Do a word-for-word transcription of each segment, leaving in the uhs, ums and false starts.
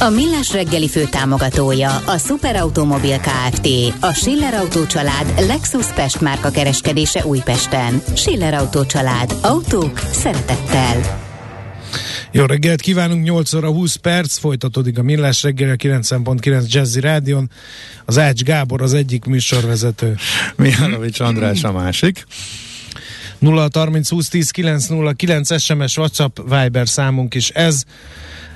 A Millás reggeli főtámogatója a Superautomobil Kft., a Schiller Autócsalád Lexus Pest márka kereskedése Újpesten. Schiller Autócsalád. Autók szeretettel. Jó reggelt kívánunk, nyolc óra húsz perc, folytatódik a Millás reggeli a kilencven egész kilenc Jazzy Rádion. Az Ács Gábor az egyik műsorvezető. Mihalovics András a másik. nulla harminc húsz tíz kilenc nulla kilenc es em es, WhatsApp, Viber számunk is ez.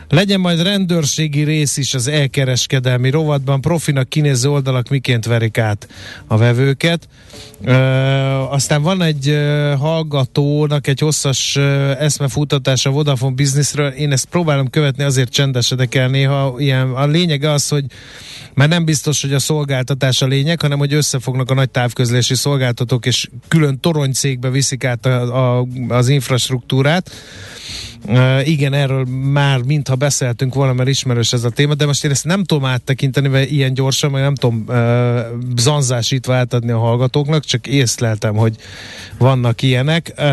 Legyen majd rendőrségi rész is az elkereskedelmi rovatban. Profinak kinéző oldalak miként verik át a vevőket. Ö, aztán van egy ö, hallgatónak egy hosszas ö, eszmefuttatása a Vodafone Businessről. Én ezt próbálom követni, azért csendesedek el néha. Ilyen, a lényeg az, hogy már nem biztos, hogy a szolgáltatás a lényeg, hanem hogy összefognak a nagy távközlési szolgáltatók, és külön toronycégbe viszik át a, a, az infrastruktúrát. Uh, igen, erről már mintha beszéltünk volna, mert ismerős ez a téma, de most én ezt nem tudom áttekinteni, mert ilyen gyorsan, mert nem tudom uh, zanzásítva átadni a hallgatóknak, csak észleltem, hogy vannak ilyenek. Uh,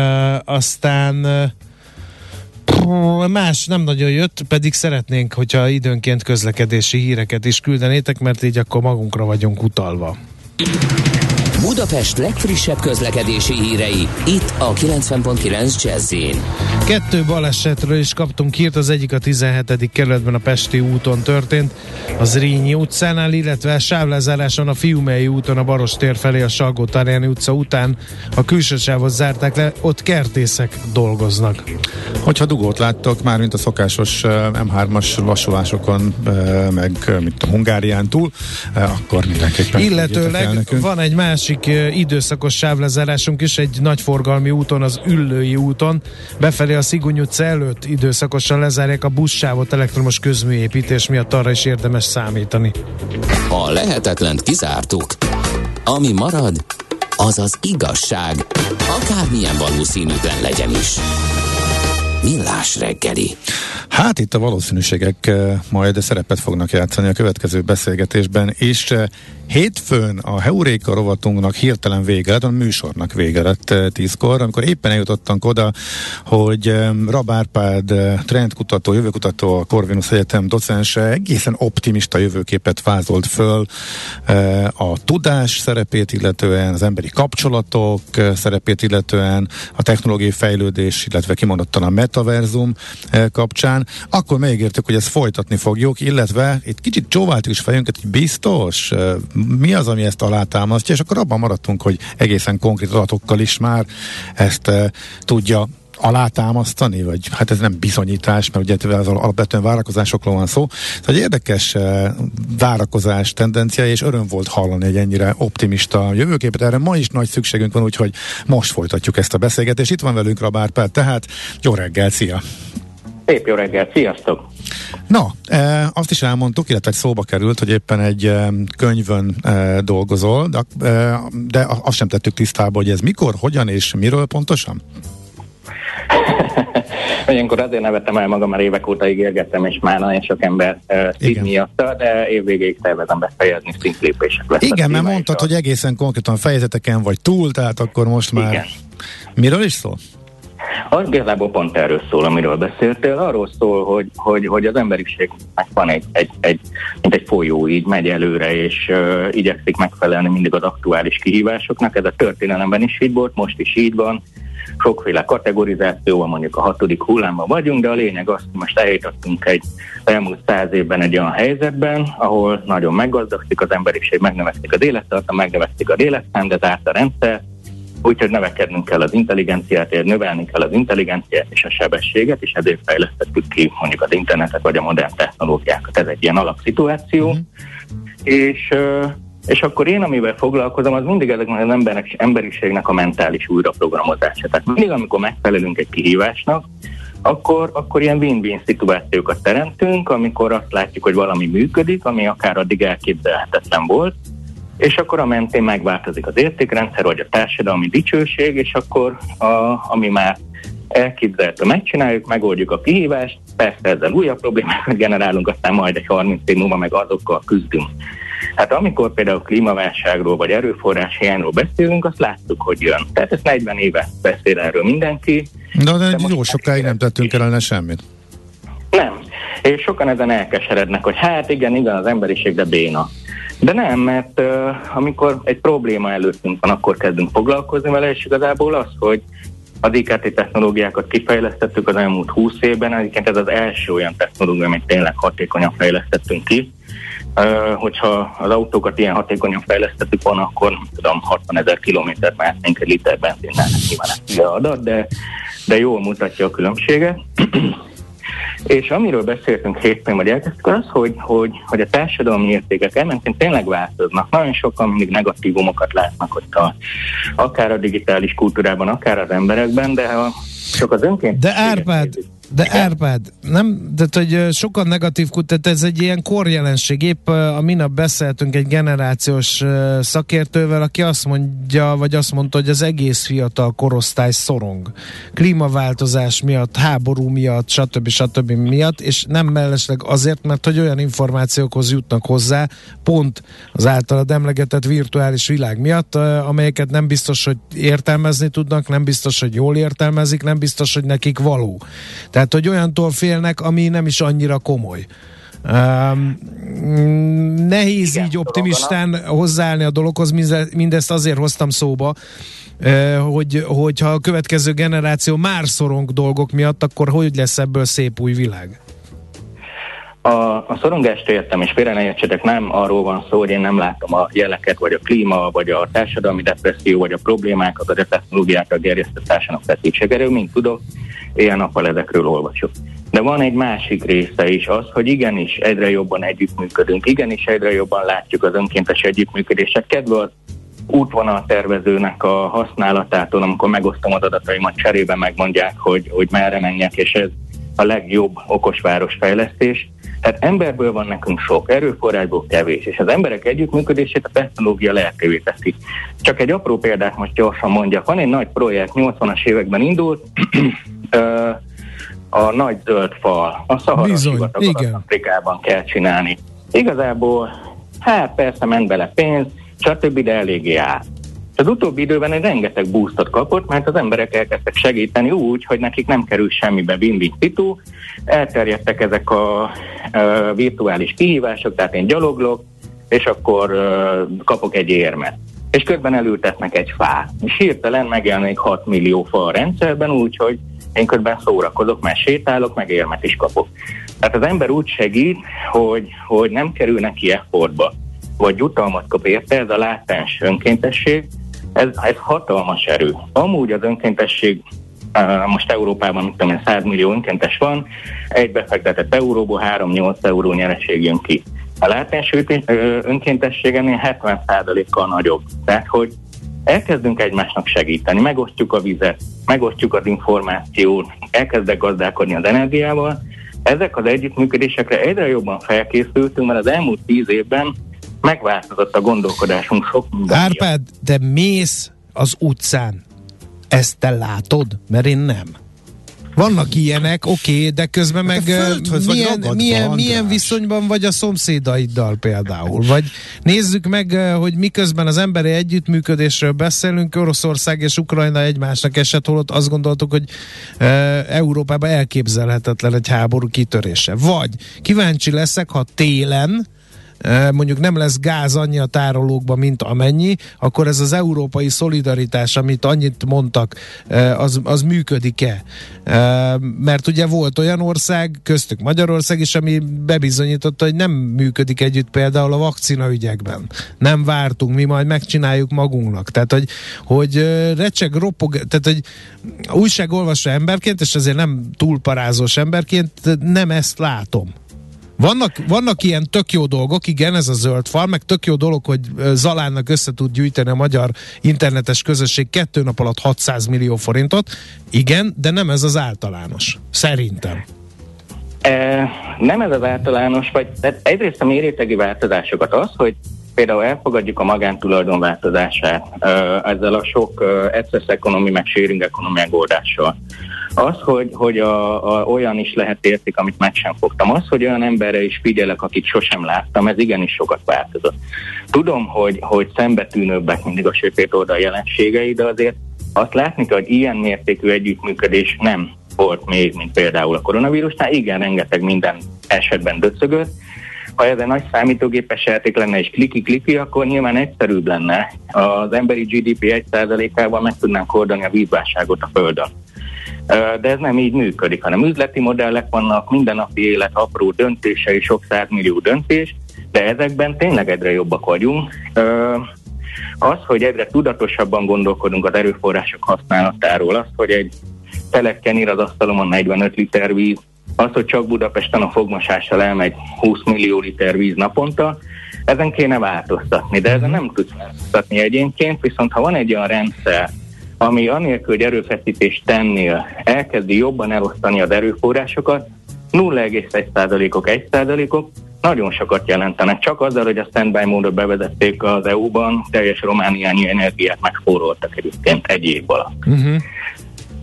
aztán uh, más nem nagyon jött, pedig szeretnénk, hogyha időnként közlekedési híreket is küldenétek, mert így akkor magunkra vagyunk utalva. Budapest legfrissebb közlekedési hírei, itt a kilencven egész kilenc Jazz-én. Kettő balesetről is kaptunk hírt, az egyik a tizenhetedik kerületben a Pesti úton történt, a Zrínyi utcánál, illetve sávlezáráson a Fiumei úton a Baross tér felé a Salgótarjáni utca után a külső sávot zárták le, ott kertészek dolgoznak. Hogyha dugót láttok, már mint a szokásos em hármas lassulásokon, meg mint a Hungárián túl, akkor mindenképpen. Illetőleg van egy másik időszakos sávlezárásunk is egy nagyforgalmi úton, az Üllői úton befelé a Szigony utca előtt időszakosan lezárják a buszsávot elektromos közműépítés miatt, arra is érdemes számítani. A lehetetlent kizártuk. Ami marad, az az igazság, akármilyen valószínűtlen legyen is. Millás reggeli. Hát itt a valószínűségek majd szerepet fognak játszani a következő beszélgetésben, és hétfőn a Heuréka rovatunknak hirtelen vége lett, a műsornak vége lett tízkor, amikor éppen eljutottunk oda, hogy Rab Árpád trendkutató, jövőkutató, a Corvinus Egyetem docense egészen optimista jövőképet vázolt föl a tudás szerepét illetően, az emberi kapcsolatok szerepét illetően, a technológiai fejlődés, illetve kimondottan a metaverzum kapcsán. Akkor megígértük, hogy ezt folytatni fogjuk, illetve itt kicsit csóváltuk is fejünket, hogy biztos, mi az, ami ezt alátámasztja, és akkor abban maradtunk, hogy egészen konkrét adatokkal is már ezt e, tudja alátámasztani, vagy hát ez nem bizonyítás, mert ugye az alapvetően várakozásokról van szó. Szóval egy érdekes e, várakozás tendencia, és öröm volt hallani egy ennyire optimista jövőképet. Erre ma is nagy szükségünk van, úgyhogy most folytatjuk ezt a beszélgetést. Itt van velünk Rab Árpád, tehát jó reggel, szia! Szép jó reggelt, sziasztok! Na, e, azt is elmondtuk, illetve szóba került, hogy éppen egy e, könyvön e, dolgozol, de, e, de azt sem tettük tisztába, hogy ez mikor, hogyan és miről pontosan? Olyankor azért nevettem el magam, mert évek óta ígérgettem, és már nagyon sok ember szint miatt, de évvégéig tervezem befejezni, szint lépések lesz. Igen, mert mondtad, a... hogy egészen konkrétan fejezeteken vagy túl, tehát akkor most már... Igen. Miről is szól? Az igazából pont erről szól, amiről beszéltél. Arról szól, hogy, hogy, hogy az emberiség van egy, egy, egy, mint egy folyó, így megy előre, és uh, igyekszik megfelelni mindig az aktuális kihívásoknak. Ez a történelemben is így volt, most is így van. Sokféle kategorizációval, mondjuk a hatodik hullámban vagyunk, de a lényeg az, hogy most eljutottunk egy elmúlt száz évben egy olyan helyzetben, ahol nagyon meggazdagszik az emberiség, megnövekszik az élettartam, megnövekszik az életszám, de zárt a rendszer. Úgyhogy növekednünk kell az intelligenciát, és növelni kell az intelligenciát és a sebességet, és ezért fejlesztettük ki mondjuk az internetet, vagy a modern technológiákat. Ez egy ilyen alapszituáció. Mm-hmm. És, és akkor én, amivel foglalkozom, az mindig ezeknek az emberek, emberiségnek a mentális újraprogramozása. Tehát mindig, amikor megfelelünk egy kihívásnak, akkor, akkor ilyen win-win szituációkat teremtünk, amikor azt látjuk, hogy valami működik, ami akár addig elképzelhetetlen volt, és akkor a mentén megváltozik az értékrendszer, vagy a társadalmi dicsőség, és akkor a, ami már elképzelhető, megcsináljuk, megoldjuk a kihívást, persze ezzel újabb problémákat generálunk, aztán majd egy harminc év múlva meg azokkal küzdünk. Hát amikor például klímaválságról vagy erőforrás hiányról beszélünk, azt láttuk, hogy jön. Tehát ez negyven éve beszél erről mindenki. Na, de, de jó sokáig nem tettünk ellene semmit. Nem. És sokan ezen elkeserednek, hogy hát igen, igen, az emberiség, de béna. De nem, mert uh, amikor egy probléma előttünk van, akkor kezdünk foglalkozni vele, és igazából az, hogy az i ká té technológiákat kifejlesztettük az elmúlt húsz évben, egyébként ez az első olyan technológia, amit tényleg hatékonyan fejlesztettünk ki. Uh, hogyha az autókat ilyen hatékonyan fejlesztettük volna, akkor nem tudom, hatvanezer kilométert mehetnénk egy liter benzinnel, nem adat, de, de jól mutatja a különbséget. És amiről beszéltünk hétfőn, vagy elkezdtük, az, hogy, hogy, hogy a társadalmi értékek elmentén tényleg változnak. Nagyon sokan mindig negatívumokat látnak ott a, akár a digitális kultúrában, akár az emberekben, de ha csak az önként... De Árpád, de Árpád, nem, de hogy sokan negatív, tehát ez egy ilyen korjelenség. Épp a minap beszéltünk egy generációs szakértővel, aki azt mondja, vagy azt mondta, hogy az egész fiatal korosztály szorong. Klímaváltozás miatt, háború miatt, stb. stb. miatt, és nem mellesleg azért, mert hogy olyan információkhoz jutnak hozzá, pont az általad emlegetett virtuális világ miatt, amelyeket nem biztos, hogy értelmezni tudnak, nem biztos, hogy jól értelmezik, nem biztos, hogy nekik való. Tehát, hogy olyantól félnek, ami nem is annyira komoly. Um, nehéz igen, így optimistán dologana. hozzáállni a dologhoz, mindezt azért hoztam szóba, hogy, hogyha a következő generáció már szorong dolgok miatt, akkor hogy lesz ebből szép új világ? A, a szorongást értem, és félre ne értsetek, nem arról van szó, hogy én nem látom a jeleket, vagy a klíma, vagy a társadalmi depresszió, vagy a problémákat, vagy a technológiákkal gerjesztettásának feszítség. Erről mind tudok, ilyen nappal ezekről olvasok. De van egy másik része is az, hogy igenis egyre jobban együttműködünk, igenis egyre jobban látjuk az önkéntes együttműködések. Kedve az útvonaltervezőnek a használatától, amikor megosztom az adataimat, cserébe megmondják, hogy, hogy merre menjek, és ez a legjobb okosváros fejlesztés. Tehát emberből van nekünk sok, erőforrásból kevés, és az emberek együttműködését a technológia lehetővé teszi. Csak egy apró példát most gyorsan mondjak. Van egy nagy projekt, nyolcvanas években indult, a nagy zöld fal, a Szahara-sivatagot Afrikában kell csinálni. Igazából, hát persze ment bele pénz, stb., de eléggé áll. Az utóbbi időben egy rengeteg boostot kapott, mert az emberek elkezdtek segíteni úgy, hogy nekik nem kerül semmibe win-win situ. Elterjedtek ezek a, a virtuális kihívások, tehát én gyaloglok, és akkor uh, kapok egy érmet. És közben elültetnek egy fát. És hirtelen megjelenik hat millió fa a rendszerben, úgyhogy én közben szórakozok, mert sétálok, meg érmet is kapok. Tehát az ember úgy segít, hogy, hogy nem kerül neki effortba, vagy jutalmat kap érte, ez a látens önkéntesség. Ez, ez hatalmas erő. Amúgy az önkéntesség, most Európában mit tudom én, száz millió önkéntes van, egy befektetett euróból három-nyolc euró nyereség jön ki. A látens önkéntességenél hetven százalékkal nagyobb. Tehát, hogy elkezdünk egymásnak segíteni, megosztjuk a vizet, megosztjuk az információt, elkezdek gazdálkodni az energiával. Ezek az együttműködésekre egyre jobban felkészültünk, mert az elmúlt tíz évben megváltozott a gondolkodásunk sok minden. Árpád, de mész az utcán. Ezt te látod? Mert én nem. Vannak ilyenek, oké, okay, de közben hát meg földhöz, milyen, vagy milyen, milyen viszonyban vagy a szomszédaiddal például? Vagy nézzük meg, hogy miközben az emberi együttműködésről beszélünk, Oroszország és Ukrajna egymásnak esett, holott azt gondoltuk, hogy e, Európában elképzelhetetlen egy háború kitörése. Vagy kíváncsi leszek, ha télen mondjuk nem lesz gáz annyi a tárolókban, mint amennyi, akkor ez az európai szolidaritás, amit annyit mondtak, az, az működik-e? Mert ugye volt olyan ország, köztük Magyarország is, ami bebizonyította, hogy nem működik együtt például a vakcina ügyekben. Nem vártunk, mi majd megcsináljuk magunknak. Tehát, hogy, hogy recseg, ropog, tehát, hogy újságolvasó emberként, és azért nem túlparázós emberként, nem ezt látom. Vannak, vannak ilyen tök jó dolgok, igen, ez a zöld fal, meg tök jó dolog, hogy Zalánnak össze tud gyűjteni a magyar internetes közösség kettő nap alatt hatszáz millió forintot, igen, de nem ez az általános, szerintem. E, nem ez az általános, vagy egyrészt a méretű változásokat az, hogy például elfogadjuk a magántulajdon változását ezzel a sok access economy meg sharing economy megoldással. Az, hogy, hogy a, a, olyan is lehet érték, amit meg sem fogtam. Az, hogy olyan emberre is figyelek, akit sosem láttam, ez igenis sokat változott. Tudom, hogy, hogy szembetűnőbbek mindig a sötét oldal jelenségei, de azért azt látni kell, hogy ilyen mértékű együttműködés nem volt még, mint például a koronavírusnál. Igen, rengeteg minden esetben döcögött. Ha ez egy nagy számítógépes játék lenne és kliki-kliki, akkor nyilván egyszerűbb lenne. Az emberi gé dé pé egy százalékával meg tudnánk oldani a vízválságot a Földön. De ez nem így működik, hanem üzleti modellek vannak, mindennapi élet apró döntései, sok százmillió döntés, de ezekben tényleg egyre jobbak vagyunk. Az, hogy egyre tudatosabban gondolkodunk az erőforrások használatáról, az, hogy egy telek kenyér az asztalomon negyvenöt liter víz, az, hogy csak Budapesten a fogmosással elmegy húsz millió liter víz naponta, ezen kéne változtatni, de ezen nem tudsz változtatni egyénként, viszont ha van egy olyan rendszer, ami anélkül, hogy erőfeszítést tennél, elkezdi jobban elosztani az erőforrásokat, nulla egész egy százalékok, egy százalékok nagyon sokat jelentenek. Csak azzal, hogy a standby módot bevezették az é u-ban, teljes romániányi energiát megforroltak egyébként egy év alatt. Uh-huh.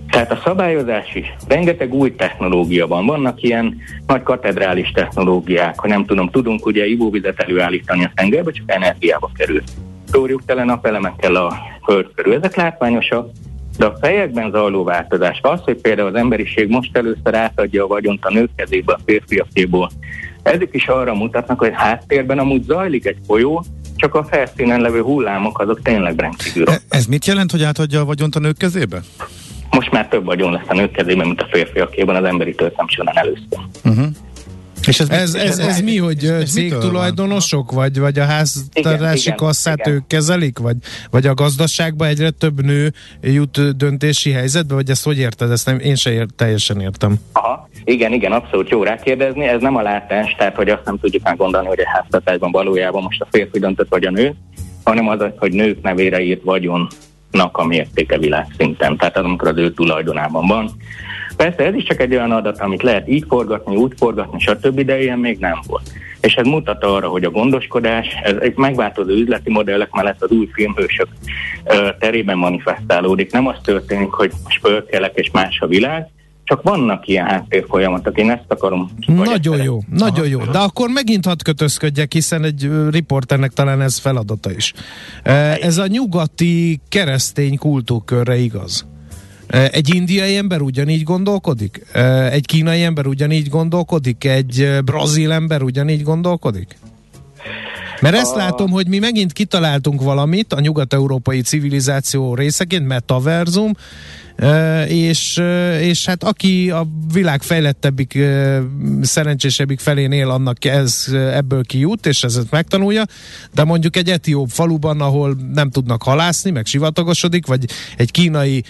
Tehát a szabályozás is, rengeteg új technológia van, vannak ilyen nagy katedrális technológiák, ha nem tudom, tudunk ugye ivóvizet előállítani a tengerbe, csak energiába kerül. Tóriuktelen napelemekkel a föld körül. Ezek látványosak, de a fejekben zajló változás az, hogy például az emberiség most először átadja a vagyont a nők kezébe, a férfiakéból. Ezek is arra mutatnak, hogy háttérben amúgy zajlik egy folyó, csak a felszínen levő hullámok azok tényleg rendkívül. E- ez mit jelent, hogy átadja a vagyont a nők kezébe? Most már több vagyon lesz a nők kezében, mint a férfiakében, az emberi töltem során először. Uh-huh. És ez, ez, ez, ez mi, hogy cégtulajdonosok, vagy, vagy a háztartási kasszát igen. ők kezelik, vagy, vagy a gazdaságban egyre több nő jut döntési helyzetbe, vagy ezt hogy érted? Ezt nem, én sem ért, teljesen értem. Aha, igen, igen, abszolút jó rákérdezni, ez nem a látás, tehát hogy azt nem tudjuk már gondolni, hogy a háztartásban valójában most a férfi döntött vagy a nő, hanem az, hogy nők nevére írt vagyon. Nak a mértéke világszinten, tehát az, amikor az ő tulajdonában van. Persze ez is csak egy olyan adat, amit lehet így forgatni, úgy forgatni, stb., de ilyen még nem volt. És ez mutat arra, hogy a gondoskodás, ez egy megváltozó üzleti modellek mellett az új filmhősök terében manifestálódik. Nem az történik, hogy spölkelek és más a világ, csak vannak ilyen háttérfolyamatok, én ezt akarom. Nagyon jó, nagyon jó, de akkor megint hadd kötözködjek, hiszen egy riporternek talán ez feladata is. Ez a nyugati keresztény kultúrkörre igaz. Egy indiai ember ugyanígy gondolkodik? Egy kínai ember ugyanígy gondolkodik? Egy brazil ember ugyanígy gondolkodik? Mert ezt látom, hogy mi megint kitaláltunk valamit a nyugat-európai civilizáció részeként, metaverzum, és, és hát aki a világ fejlettebbik, szerencsésebbik felén él, annak ez, ebből kijut, és ezt megtanulja, de mondjuk egy etióp faluban, ahol nem tudnak halászni, meg sivatagosodik, vagy egy kínai,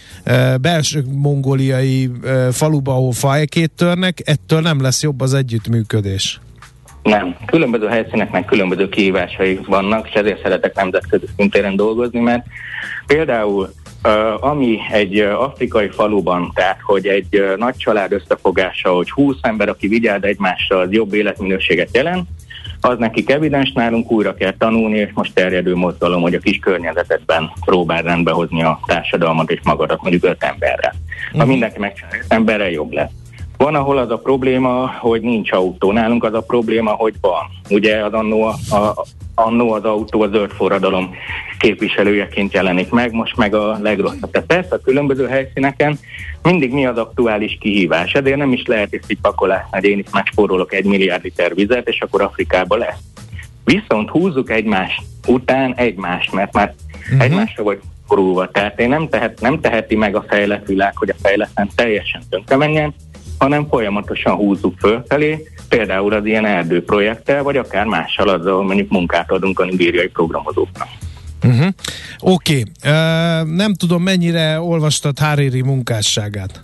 belső mongoliai faluban, ahol faekét törnek, ettől nem lesz jobb az együttműködés. Nem. Különböző helyszíneknek különböző kihívásai vannak, és ezért szeretek nemzetközi szintéren dolgozni, mert például ami egy afrikai faluban, tehát hogy egy nagy család összefogása, hogy húsz ember, aki vigyáz egymásra, az jobb életminőséget jelent, az nekik evidens, nálunk újra kell tanulni, és most terjedő mozgalom, hogy a kis környezetedben próbál rendbe hozni a társadalmat és magadat, mondjuk öt emberrel. Ha mindenki megcsinálja, emberrel jobb lesz. Van, ahol az a probléma, hogy nincs autó. Nálunk az a probléma, hogy van. Ugye az annó, a, annó az autó a zöld forradalom képviselőjeként jelenik meg, most meg a legrosszabb. Tehát persze a különböző helyszíneken mindig mi az aktuális kihívás. Ezért nem is lehet ezt így pakolásni, hogy én itt megspórolok egy milliárd liter vizet, és akkor Afrikába lesz. Viszont húzzuk egymást után egymást, mert már uh-huh. egymásra vagy korulva. Tehát én nem, tehet, nem teheti meg a fejlett világ, hogy a fejletlen teljesen tönkre menjen, hanem folyamatosan húzzuk fölfelé, például az ilyen erdőprojekttel, vagy akár mással, azzal mondjuk munkát adunk a nigériai programozóknak. Uh-huh. Oké, okay. uh, nem tudom, mennyire olvastad Harari munkásságát?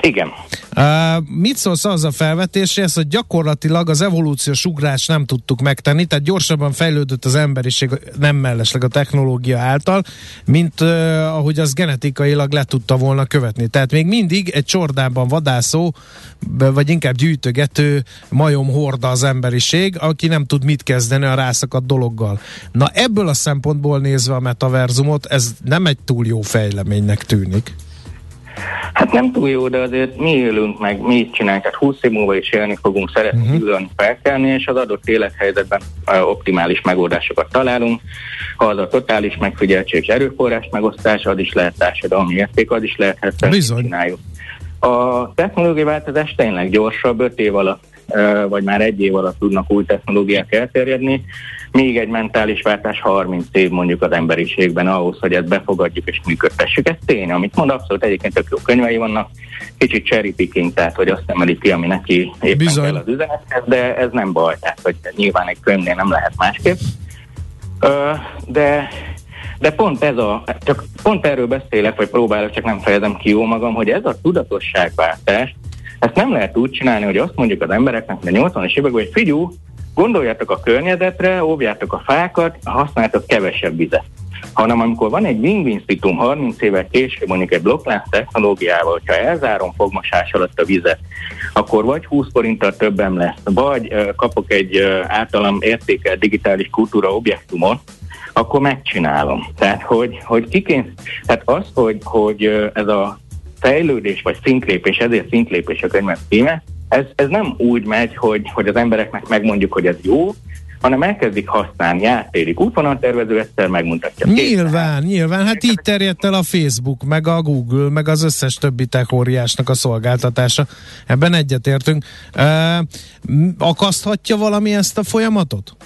Igen. Uh, mit szólsz az a felvetéshez, hogy gyakorlatilag az evolúciós ugrást nem tudtuk megtenni, tehát gyorsabban fejlődött az emberiség, nem mellesleg a technológia által, mint uh, ahogy az genetikailag le tudta volna követni. Tehát még mindig egy csordában vadászó, vagy inkább gyűjtögető majom horda az emberiség, aki nem tud mit kezdeni a rászakadt dologgal. Na ebből a szempontból nézve a metaverzumot, ez nem egy túl jó fejleménynek tűnik. Hát nem túl jó, de azért mi élünk meg, mi így csinálunk, hát húsz év múlva is élni fogunk, szeretni, uh-huh. ülni, felkelni, és az adott élethelyzetben optimális megoldásokat találunk. Ha az a totális megfigyeltség és erőforrás megosztás, az is lehet társadalmi érték, az is lehet, hát csináljuk. A technológiai változás tényleg gyorsabb, öt év alatt, vagy már egy év alatt tudnak új technológiák elterjedni, még egy mentális váltás harminc év mondjuk az emberiségben ahhoz, hogy ezt befogadjuk és működtessük. Ez tény, amit mond, abszolút egyébként tök jó könyvei vannak, kicsit cherry picking, tehát hogy azt emeli ki, ami neki éppen Bizony. kell az üzenethez, de ez nem baj, tehát hogy nyilván egy könyvnél nem lehet másképp. De... De pont ez a, csak pont erről beszélek, vagy próbálok, csak nem fejezem ki jó magam, hogy ez a tudatosságváltás, ezt nem lehet úgy csinálni, hogy azt mondjuk az embereknek, de nyolcvanas években, hogy figyú, gondoljatok a környezetre, óvjátok a fákat, használjatok kevesebb vizet. Hanem amikor van egy win-win szitum, harminc évvel később mondjuk egy blokklánc technológiával, hogyha elzárom fogmosás alatt a vizet, akkor vagy húsz forinttal többem lesz, vagy kapok egy általam értékelt digitális kultúra objektumot, akkor megcsinálom. Tehát, hogy, hogy kikénz, tehát az, hogy, hogy ez a fejlődés, vagy szintlépés, ezért szintlépés a könyvek címe, ez, ez nem úgy megy, hogy, hogy az embereknek megmondjuk, hogy ez jó, hanem elkezdik használni, átélik. Útvonaltervező egyszer megmutatja. Nyilván, nyilván. Hát így terjedt el a Facebook, meg a Google, meg az összes többi tech óriásnak a szolgáltatása. Ebben egyetértünk. E, akaszthatja valami ezt a folyamatot?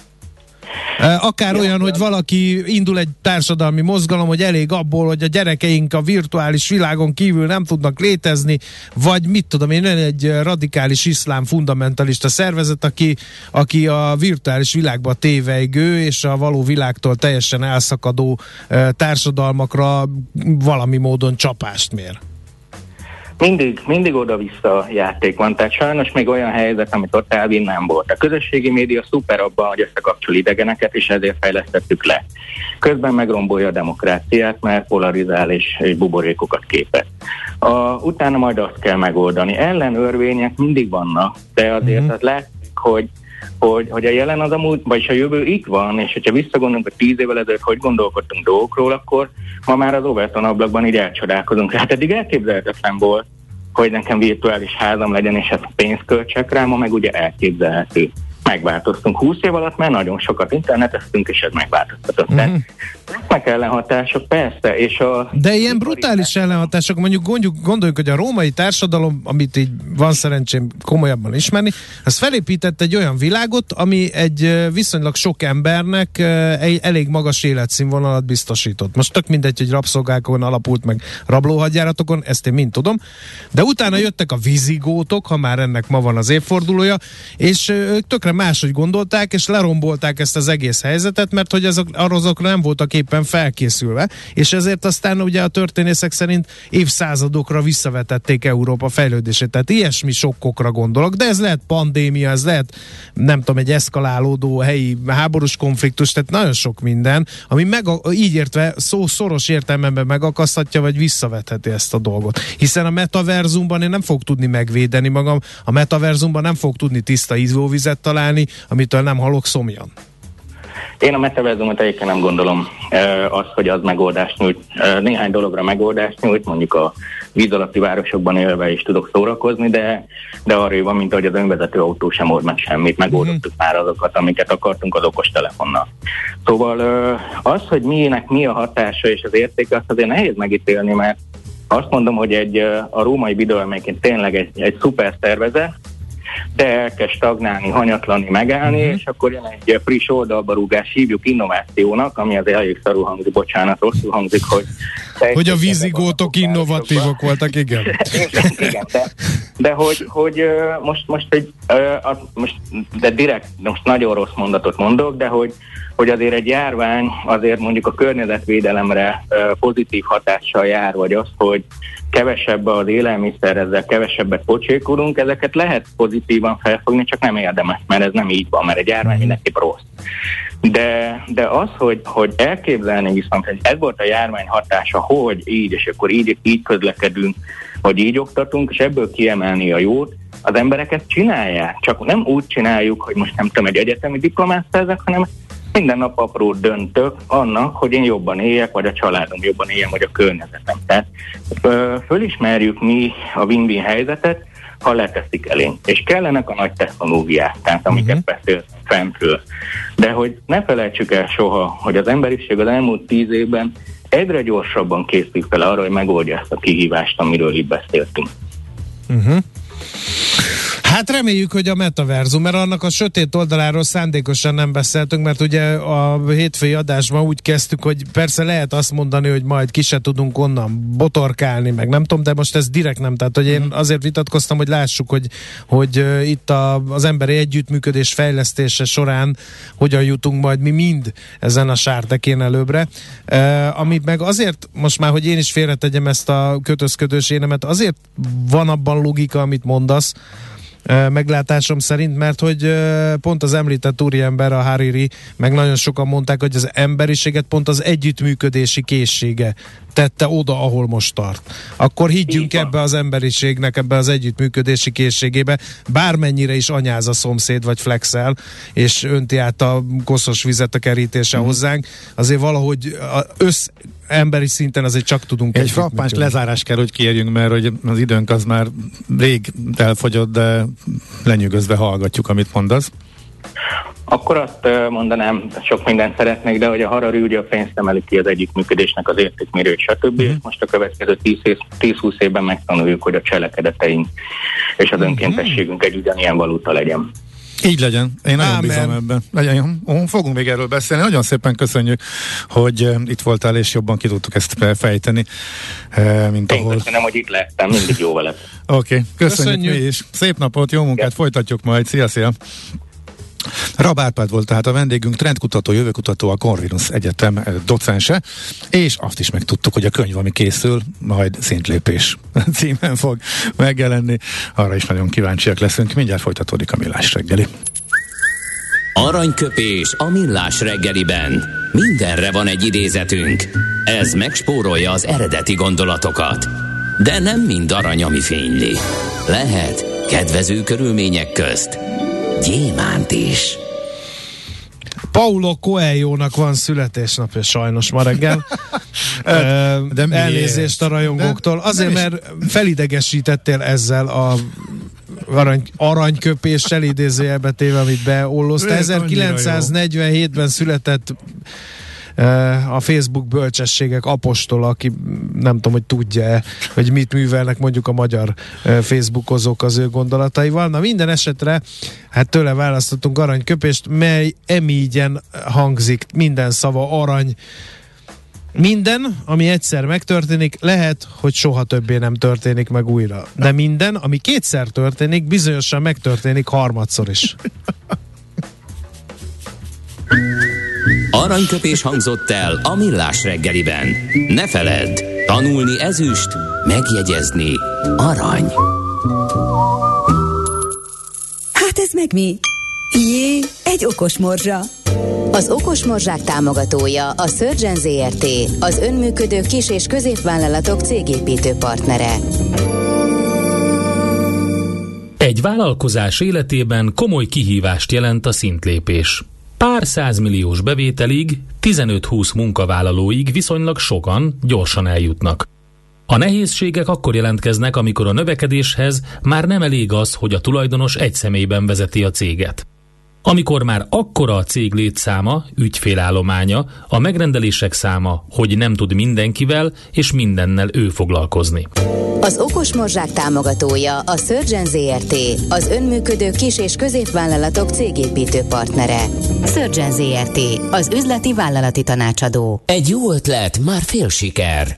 Akár olyan, hogy valaki indul egy társadalmi mozgalom, hogy elég abból, hogy a gyerekeink a virtuális világon kívül nem tudnak létezni, vagy mit tudom én, egy radikális iszlám fundamentalista szervezet, aki, aki a virtuális világba téveigő és a való világtól teljesen elszakadó társadalmakra valami módon csapást mér. Mindig, mindig oda-vissza játék van, tehát sajnos még olyan helyzet, amit ott elvin nem volt. A közösségi média szuper abban, hogy összekapcsol idegeneket, és ezért fejlesztettük le. Közben megrombolja a demokráciát, mert polarizál és, és buborékokat képez. A, utána majd azt kell megoldani. Ellenörvények mindig vannak, de azért mm-hmm. az látszik, hogy Hogy, hogy a jelen az a múlt, vagyis a jövő itt van, és hogyha visszagondolunk, hogy tíz évvel ezelőtt hogy gondolkodtunk dolgokról, akkor ma már az Overton ablakban így elcsodálkozunk. Hát eddig elképzelhetetlen volt, hogy nekem virtuális házam legyen, és hát pénzt költsek rá, ma meg ugye elképzelhető. Megváltoztunk húsz év alatt, mert nagyon sokat interneteztünk, és ez megváltoztatott. Mm. Lesznek ellenhatások, persze, és a... De ilyen brutális ellenhatások, mondjuk gondoljuk, hogy a római társadalom, amit így van szerencsém komolyabban ismerni, az felépített egy olyan világot, ami egy viszonylag sok embernek elég magas életszínvonalat biztosított. Most tök mindegy, hogy rabszolgákon alapult, meg rablóhadjáratokon, ezt én mind tudom, de utána jöttek a vizigótok, ha már ennek ma van az évfordulója, és ők tökre máshogy gondolták, és lerombolták ezt az egész helyzetet, mert hogy azok, azokra nem voltak éppen felkészülve, és ezért aztán ugye a történészek szerint évszázadokra visszavetették Európa fejlődését, tehát ilyesmi sokkokra gondolok, de ez lehet pandémia, ez lehet nem tudom, egy eszkalálódó helyi háborús konfliktus, tehát nagyon sok minden, ami meg, így értve szó szoros értelmemben megakaszthatja, vagy visszavetheti ezt a dolgot. Hiszen a metaverzumban én nem fogok tudni megvédeni magam, a metaverzumban nem fogok tudni tiszta ízvóvizet találni, amitől nem halok szomjan. Én a metaverzumot egyébként nem gondolom az, hogy az megoldást nyújt. Néhány dologra megoldást nyújt, mondjuk a víz alatti városokban élve is tudok szórakozni, de, de arra van, mint ahogy az önvezető autó sem old meg semmit, megoldottuk mm-hmm. már azokat, amiket akartunk az okostelefonnal. Szóval az, hogy miének mi a hatása és az értéke, azt azért nehéz megítélni, mert azt mondom, hogy egy, a római birodalomként tényleg egy, egy szuper szervezet, de elkezd stagnálni, hanyatlani, megállni, mm-hmm. és akkor jön egy friss oldalbarúgás, hívjuk innovációnak, ami azért elég szarul hangzik, bocsánat, rosszul hangzik, hogy... Hogy a vizigótok innovatívok voltak, igen. igen, igen, de de hogy, hogy most, most, egy, most, de direkt most nagyon rossz mondatot mondok, de hogy, hogy azért egy járvány azért mondjuk a környezetvédelemre pozitív hatással jár, vagy az, hogy kevesebb az élelmiszer, ezzel kevesebbet pocsékolunk, ezeket lehet pozitívan felfogni, csak nem érdemes, mert ez nem így van, mert egy járvány mindenképp rossz. De, de az, hogy, hogy elképzelni viszont, hogy ez volt a járvány hatása, hogy így, és akkor így, így közlekedünk, hogy így oktatunk, és ebből kiemelni a jót, az embereket csinálják. Csak nem úgy csináljuk, hogy most nem tudom, egy egyetemi diplomát szerzek, hanem minden nap apró döntök annak, hogy én jobban éljek, vagy a családom jobban éljen, vagy a környezetem. Tehát fölismerjük mi a win-win helyzetet, ha leteszik elénk. És kellenek a nagy technológiák, tehát amiket uh-huh. beszélt fentről. De hogy ne felejtsük el soha, hogy az emberiség az elmúlt tíz évben egyre gyorsabban készül fel arra, hogy megoldja ezt a kihívást, amiről itt beszéltünk. Uh-huh. Hát reméljük, hogy a metaverzum, mert annak a sötét oldaláról szándékosan nem beszéltünk, mert ugye a hétfői adásban úgy kezdtük, hogy persze lehet azt mondani, hogy majd ki se tudunk onnan botorkálni, meg nem tudom, de most ez direkt nem. Tehát, hogy én azért vitatkoztam, hogy lássuk, hogy, hogy itt a, az emberi együttműködés fejlesztése során hogyan jutunk majd mi mind ezen a sártekén előbbre. E, ami meg azért, most már, hogy én is félretegyem ezt a kötözködős énemet, azért van abban logika, amit mondasz, meglátásom szerint, mert hogy pont az említett úriember, a Harari, meg nagyon sokan mondták, hogy az emberiséget pont az együttműködési készsége tette oda, ahol most tart. Akkor higgyünk ebbe az emberiségnek, ebbe az együttműködési készségébe, bármennyire is anyáz a szomszéd, vagy flexel, és önti át a koszos vizet a kerítése mm. hozzánk, azért valahogy össz emberi szinten azért csak tudunk. Egy frappáns lezárás kell, hogy kérjünk, mert hogy az időnk az már rég elfogyott, de lenyűgözve hallgatjuk, amit mondasz. Akkor azt mondanám, sok mindent szeretnék, de hogy a Harari ugye a pénzt emeli ki az együttműködésnek az értékmérőt, stb. Mm. Most a következő tíz-húsz évben megtanuljuk, hogy a cselekedeteink és az önkéntességünk egy ugyanilyen valuta legyen. Így legyen. Én nagyon Amen. bízom ebben. Legyen. Fogunk még erről beszélni. Nagyon szépen köszönjük, hogy itt voltál, és jobban ki tudtuk ezt fejteni. Mint ahol... Én köszönöm, hogy itt lehettem. Mindig jó veled. Oké. Okay. Köszönjük, köszönjük mi is. Szép napot, jó munkát. Ja. Folytatjuk majd. Szia, szia. Rab Árpád volt tehát a vendégünk, trendkutató, jövőkutató, a Corvinus Egyetem docense, és azt is megtudtuk, hogy a könyv, ami készül, majd Szintlépés címen fog megjelenni. Arra is nagyon kíváncsiak leszünk. Mindjárt folytatódik a Millás reggeli. Aranyköpés a Millás reggeliben. Mindenre van egy idézetünk. Ez megspórolja az eredeti gondolatokat. De nem mind arany, ami fényli. Lehet kedvező körülmények közt gyémánt is. Paulo Coelho-nak van születésnapja sajnos ma reggel. De elnézést a rajongóktól. Azért, mert felidegesítettél ezzel a arany, aranyköpéssel, idézőjelbe téve, amit beollozta. ezerkilencszáznegyvenhétben született a Facebook bölcsességek apostola, aki nem tudom, hogy tudja-e, hogy mit művelnek mondjuk a magyar facebookozók az ő gondolataival. Na minden esetre, hát tőle választottunk aranyköpést, mely emígyen hangzik, minden szava arany. Minden, ami egyszer megtörténik, lehet, hogy soha többé nem történik meg újra. De minden, ami kétszer történik, bizonyosan megtörténik harmadszor is. Aranyköpés hangzott el a Millás reggeliben. Ne feledd, tanulni ezüst, megjegyezni arany. Hát ez meg mi? Jé, egy okos morzsa. Az okos morzsák támogatója a Surgeon zé er té, az önműködő kis- és középvállalatok cégépítő partnere. Egy vállalkozás életében komoly kihívást jelent a szintlépés. Pár százmilliós bevételig, tizenöt-húsz munkavállalóig viszonylag sokan gyorsan eljutnak. A nehézségek akkor jelentkeznek, amikor a növekedéshez már nem elég az, hogy a tulajdonos egy személyben vezeti a céget. Amikor már akkora a cég létszáma, ügyfélállománya, a megrendelések száma, hogy nem tud mindenkivel és mindennel ő foglalkozni. Az okos morzsák támogatója a Surgeon zé er té, az önműködő kis- és középvállalatok cégépítő partnere. Surgeon zé er té, az üzleti vállalati tanácsadó. Egy jó ötlet, már fél siker.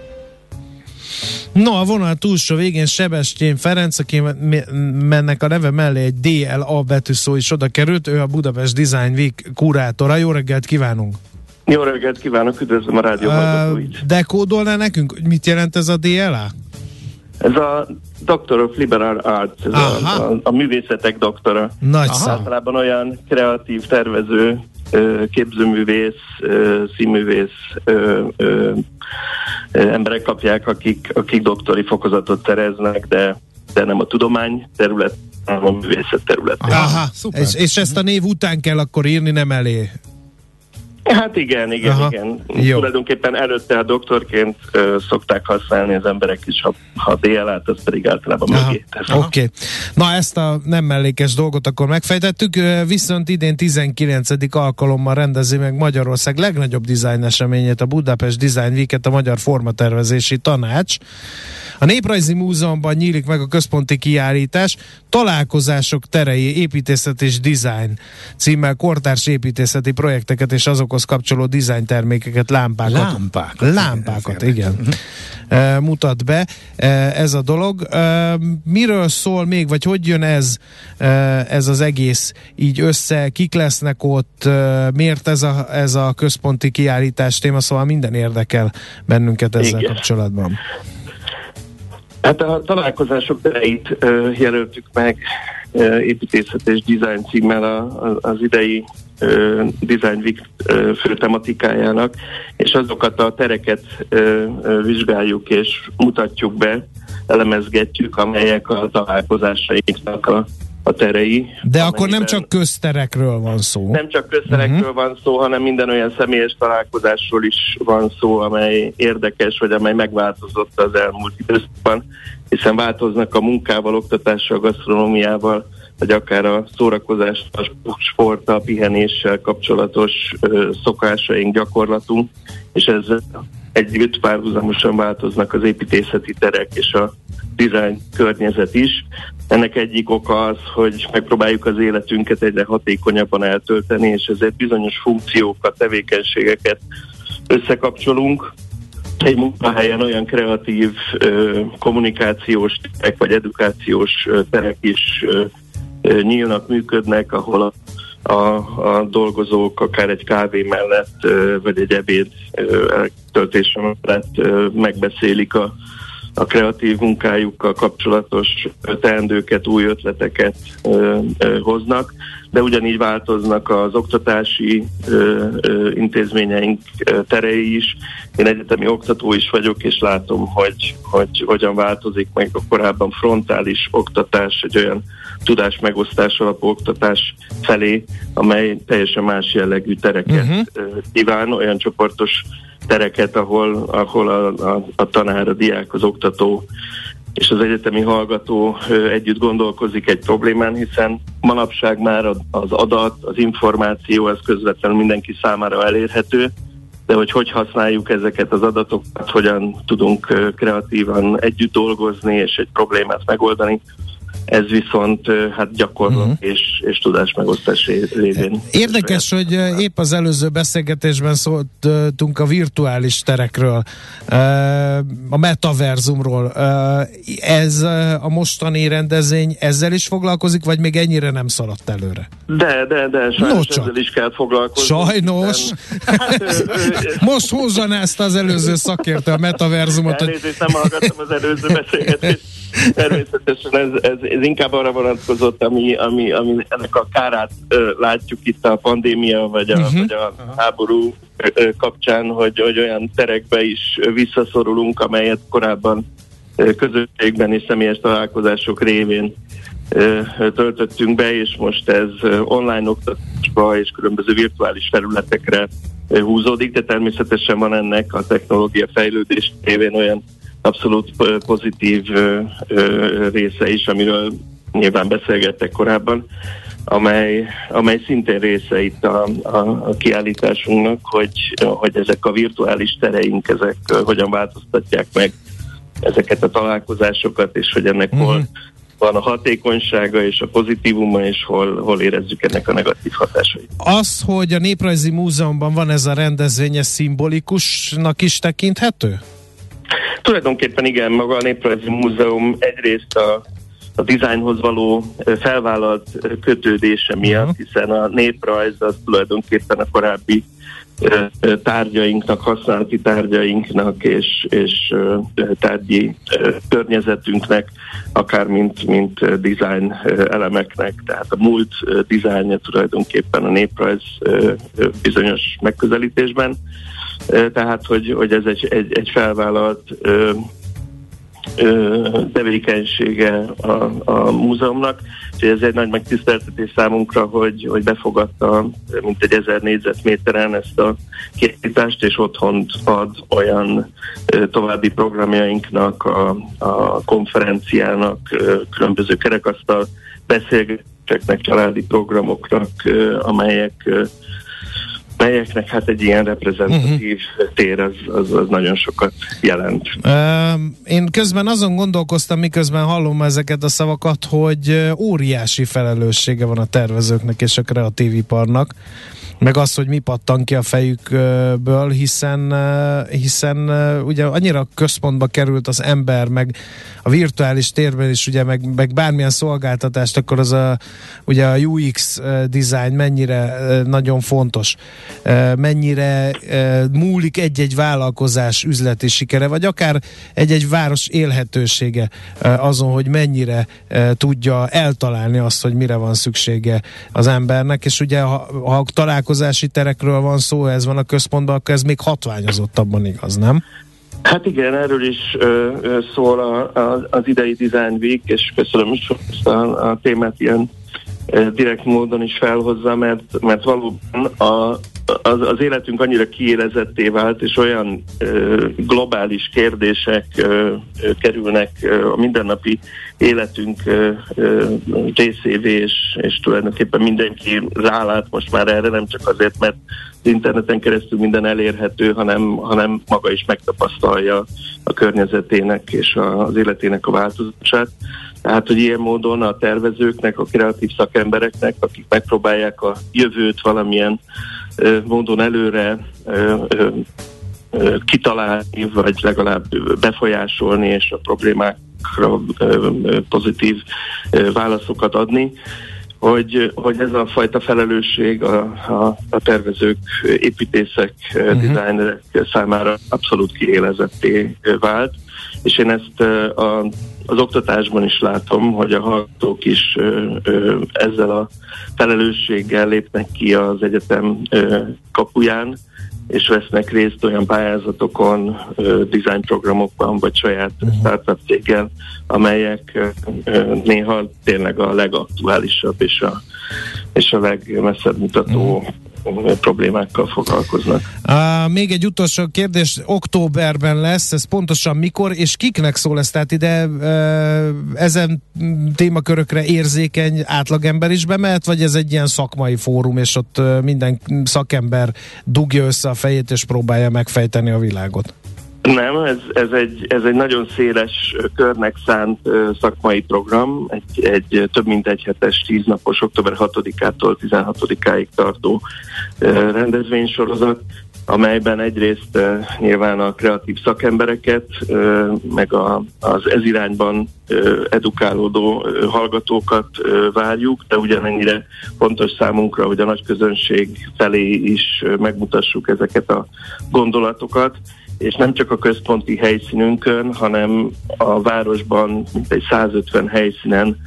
No, a vonal túlsó végén Sebestyén Ferenc, aki mennek a neve mellé egy dé el á betűszó is oda került, ő a Budapest Design Week kurátora. Jó reggelt kívánunk! Jó reggelt kívánok, üdvözlöm a rádió hallgatóit. Dekódolná nekünk, hogy mit jelent ez a dé el á? Ez a Doctor of Liberal Arts, ez a, a, a művészetek doktora. Nagyszám. Általában olyan kreatív tervező, képzőművész, színművész emberek kapják, akik, akik doktori fokozatot szereznek, de, de nem a tudomány terület, hanem a művészet területén. Aha, szuper. És, és ezt a név után kell akkor írni, nem elé? Hát igen, igen, Aha. igen. Jó. Tulajdonképpen előtte a doktorként ö, szokták használni az emberek is, ha, ha dé el á-t, az pedig általában mögé. Oké. Okay. Na, ezt a nem mellékes dolgot akkor megfejtettük, viszont idén tizenkilencedik alkalommal rendezi meg Magyarország legnagyobb design eseményét, a Budapest Design Weeket a Magyar Formatervezési Tanács. A Néprajzi Múzeumban nyílik meg a központi kiállítás, Találkozások terei, építészet és design címmel kortárs építészeti projekteket és azok kapcsoló design termékeket, lámpákat. Lámpákat. Lámpákat, igen. E, mutat be e, ez a dolog. E, miről szól még, vagy hogy jön ez, e, ez az egész így össze, kik lesznek ott, e, miért ez a, ez a központi kiállítás téma, szóval minden érdekel bennünket ezzel igen. kapcsolatban. Hát a Találkozások tereit uh, jelöltük meg uh, építészet és design címmel a, a, az idei uh, Design Week uh, fő tematikájának, és azokat a tereket uh, uh, vizsgáljuk és mutatjuk be, elemezgetjük, amelyek a találkozásainknak a, a terei. De akkor nem csak közterekről van szó. Nem csak közterekről uh-huh. van szó, hanem minden olyan személyes találkozásról is van szó, amely érdekes, vagy amely megváltozott az elmúlt időszakban, hiszen változnak a munkával, oktatással, gasztronómiával, vagy akár a szórakozással, sporttal, pihenéssel kapcsolatos ö, szokásaink, gyakorlatunk, és ezzel együtt párhuzamosan változnak az építészeti terek és a design környezet is. Ennek egyik oka az, hogy megpróbáljuk az életünket egyre hatékonyabban eltölteni, és ezért bizonyos funkciókat, tevékenységeket összekapcsolunk. Egy munkahelyen olyan kreatív ö, kommunikációs terek, vagy edukációs ö, terek is ö, ö, nyílnak, működnek, ahol a A, a dolgozók akár egy kávé mellett, vagy egy ebéd eltöltése mellett megbeszélik a, a kreatív munkájukkal kapcsolatos teendőket, új ötleteket hoznak, de ugyanígy változnak az oktatási intézményeink terei is. Én egyetemi oktató is vagyok, és látom, hogy, hogy hogyan változik meg a korábban frontális oktatás, egy olyan tudásmegosztás alapú oktatás felé, amely teljesen más jellegű tereket uh-huh. kíván, olyan csoportos tereket, ahol, ahol a, a, a tanár, a diák, az oktató és az egyetemi hallgató együtt gondolkozik egy problémán, hiszen manapság már az adat, az információ, ez közvetlenül mindenki számára elérhető, de hogy hogy használjuk ezeket az adatokat, hogyan tudunk kreatívan együtt dolgozni és egy problémát megoldani, ez viszont hát gyakorlat uh-huh. és, és tudásmegosztás révén. Érdekes, hogy épp az előző beszélgetésben szóltunk a virtuális terekről, a metaverzumról. Ez a mostani rendezvény ezzel is foglalkozik, vagy még ennyire nem szaladt előre? De, de, de, sajnos no, ezzel is kell foglalkozni. Sajnos? Nem, hát, ő, ő, most hozzanászta az előző szakértő a metaverzumot. Elnézést, nem hallgattam az előző beszélgetést. Természetesen ez, ez, ez inkább arra vonatkozott, ami, ami, ami ennek a kárát ö, látjuk itt a pandémia, vagy a, uh-huh. vagy a háború ö, kapcsán, hogy, hogy olyan terekbe is visszaszorulunk, amelyet korábban ö, közösségben és személyes találkozások révén ö, töltöttünk be, és most ez online oktatásba és különböző virtuális felületekre ö, húzódik, de természetesen van ennek a technológia fejlődés révén olyan abszolút pozitív ö, ö, része is, amiről nyilván beszélgettek korábban, amely, amely szintén része itt a, a, a kiállításunknak, hogy, hogy ezek a virtuális tereink, ezek hogyan változtatják meg ezeket a találkozásokat, és hogy ennek hol mm. van a hatékonysága és a pozitívuma, és hol, hol érezzük ennek a negatív hatásait. Az, hogy a Néprajzi Múzeumban van ez a rendezvény, ez szimbolikusnak is tekinthető? Tulajdonképpen igen, maga a Néprajzi Múzeum egyrészt a, a dizájnhoz való felvállalt kötődése miatt, hiszen a néprajz az tulajdonképpen a korábbi tárgyainknak, használati tárgyainknak és, és tárgyi környezetünknek, akár mint, mint design elemeknek, tehát a múlt dizájnja tulajdonképpen a néprajz bizonyos megközelítésben, tehát hogy, hogy ez egy, egy, egy felvállalt tevékenysége a, a múzeumnak, és ez egy nagy megtiszteltetés számunkra, hogy, hogy befogadta mintegy ezer négyzetméteren ezt a kiállítást, és otthont ad olyan további programjainknak, a, a konferenciának, különböző kerekasztal beszélgetéseknek, családi programoknak, amelyek melyeknek hát egy ilyen reprezentatív uh-huh. tér, az, az, az nagyon sokat jelent. Én közben azon gondolkoztam, miközben hallom ezeket a szavakat, hogy óriási felelőssége van a tervezőknek és a kreatív iparnak, meg az, hogy mi pattan ki a fejükből, hiszen, hiszen ugye annyira központba került az ember, meg a virtuális térben is, ugye, meg, meg bármilyen szolgáltatást, akkor az a, ugye a u iksz design mennyire nagyon fontos, mennyire múlik egy-egy vállalkozás üzleti sikere, vagy akár egy-egy város élhetősége azon, hogy mennyire tudja eltalálni azt, hogy mire van szüksége az embernek, és ugye ha, ha találkozunk terekről van szó, ez van a központban, akkor ez még hatványozottabban igaz, nem? Hát igen, erről is ö, ö, szól a, a, az idei Design Week, és köszönöm is, hogy a, a témát ilyen ö, direkt módon is felhozza, mert, mert valóban a, az, az életünk annyira kiélezetté vált, és olyan ö, globális kérdések ö, ö, kerülnek ö, a mindennapi életünk ö, ö, részévé, és, és tulajdonképpen mindenki rálát most már erre, nem csak azért, mert az interneten keresztül minden elérhető, hanem, hanem maga is megtapasztalja a környezetének és a, az életének a változását. Tehát, hogy ilyen módon a tervezőknek, a kreatív szakembereknek, akik megpróbálják a jövőt valamilyen ö, módon előre ö, ö, ö, kitalálni, vagy legalább befolyásolni, és a problémákra ö, ö, pozitív ö, válaszokat adni, hogy, hogy ez a fajta felelősség a, a, a tervezők, építészek, uh-huh. dizájnerek számára abszolút kiélezetté vált, és én ezt a, az oktatásban is látom, hogy a hallgatók is ezzel a felelősséggel lépnek ki az egyetem kapuján, és vesznek részt olyan pályázatokon, design programokban, vagy saját startup céggel, amelyek néha tényleg a legaktuálisabb és a, és a legmesszebb mutató problémákkal foglalkoznak. À, még egy utolsó kérdés, októberben lesz, ez pontosan mikor, és kiknek szól ez? Tehát ide ezen témakörökre érzékeny átlagember is bemehet, vagy ez egy ilyen szakmai fórum, és ott minden szakember dugja össze a fejét, és próbálja megfejteni a világot? Nem, ez, ez, egy, ez egy nagyon széles körnek szánt szakmai program, egy, egy több mint egy hetes, tíz napos, október hatodikától tizenhatodikáig tartó rendezvénysorozat, amelyben egyrészt nyilván a kreatív szakembereket, meg a, az ez irányban edukálódó hallgatókat várjuk, de ugyanennyire fontos számunkra, hogy a nagy közönség felé is megmutassuk ezeket a gondolatokat, és nem csak a központi helyszínünkön, hanem a városban mintegy száz ötven helyszínen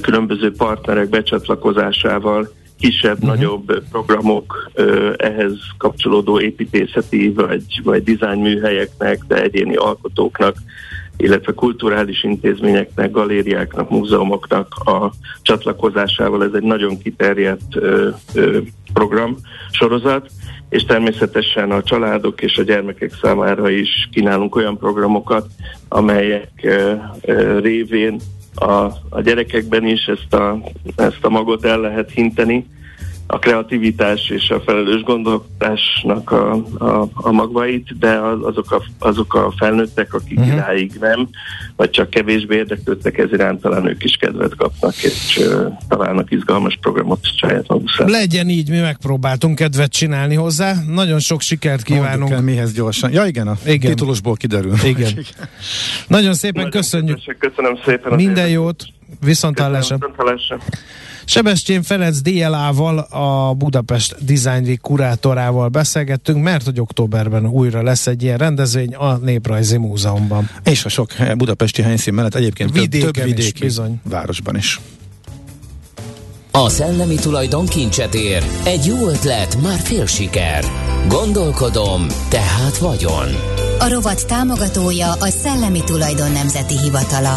különböző partnerek becsatlakozásával kisebb, uh-huh. nagyobb programok ehhez kapcsolódó építészeti vagy, vagy dizájnműhelyeknek, de egyéni alkotóknak, illetve kulturális intézményeknek, galériáknak, múzeumoknak a csatlakozásával. Ez egy nagyon kiterjedt program, sorozat, és természetesen a családok és a gyermekek számára is kínálunk olyan programokat, amelyek révén a, a gyerekekben is ezt a, ezt a magot el lehet hinteni, a kreativitás és a felelős gondolkodásnak a, a, a magvait, de az, azok, a, azok a felnőttek, akik uh-huh. idáig nem, vagy csak kevésbé érdeklődtek, ez iránt talán ők is kedvet kapnak, és uh, találnak izgalmas programot saját maguk számára. Legyen így, mi megpróbáltunk kedvet csinálni hozzá. Nagyon sok sikert kívánunk. Mondjuk el, mihez gyorsan. Ja igen, a igen. titulusból kiderül. Igen. igen. Nagyon szépen Nagyon köszönjük. Köszönöm szépen. Minden jót. Viszonthallásra. Sebestyén Ferenc dé el á-val, a Budapest Design Week kurátorával beszélgettünk, mert hogy októberben újra lesz egy ilyen rendezvény a Néprajzi Múzeumban. És a sok budapesti helyszín mellett egyébként vidéken több vidéki is, városban is. A szellemi tulajdon kincset ér. Egy jó ötlet, már fél siker. Gondolkodom, tehát vagyon. A rovat támogatója a Szellemi Tulajdon Nemzeti Hivatala.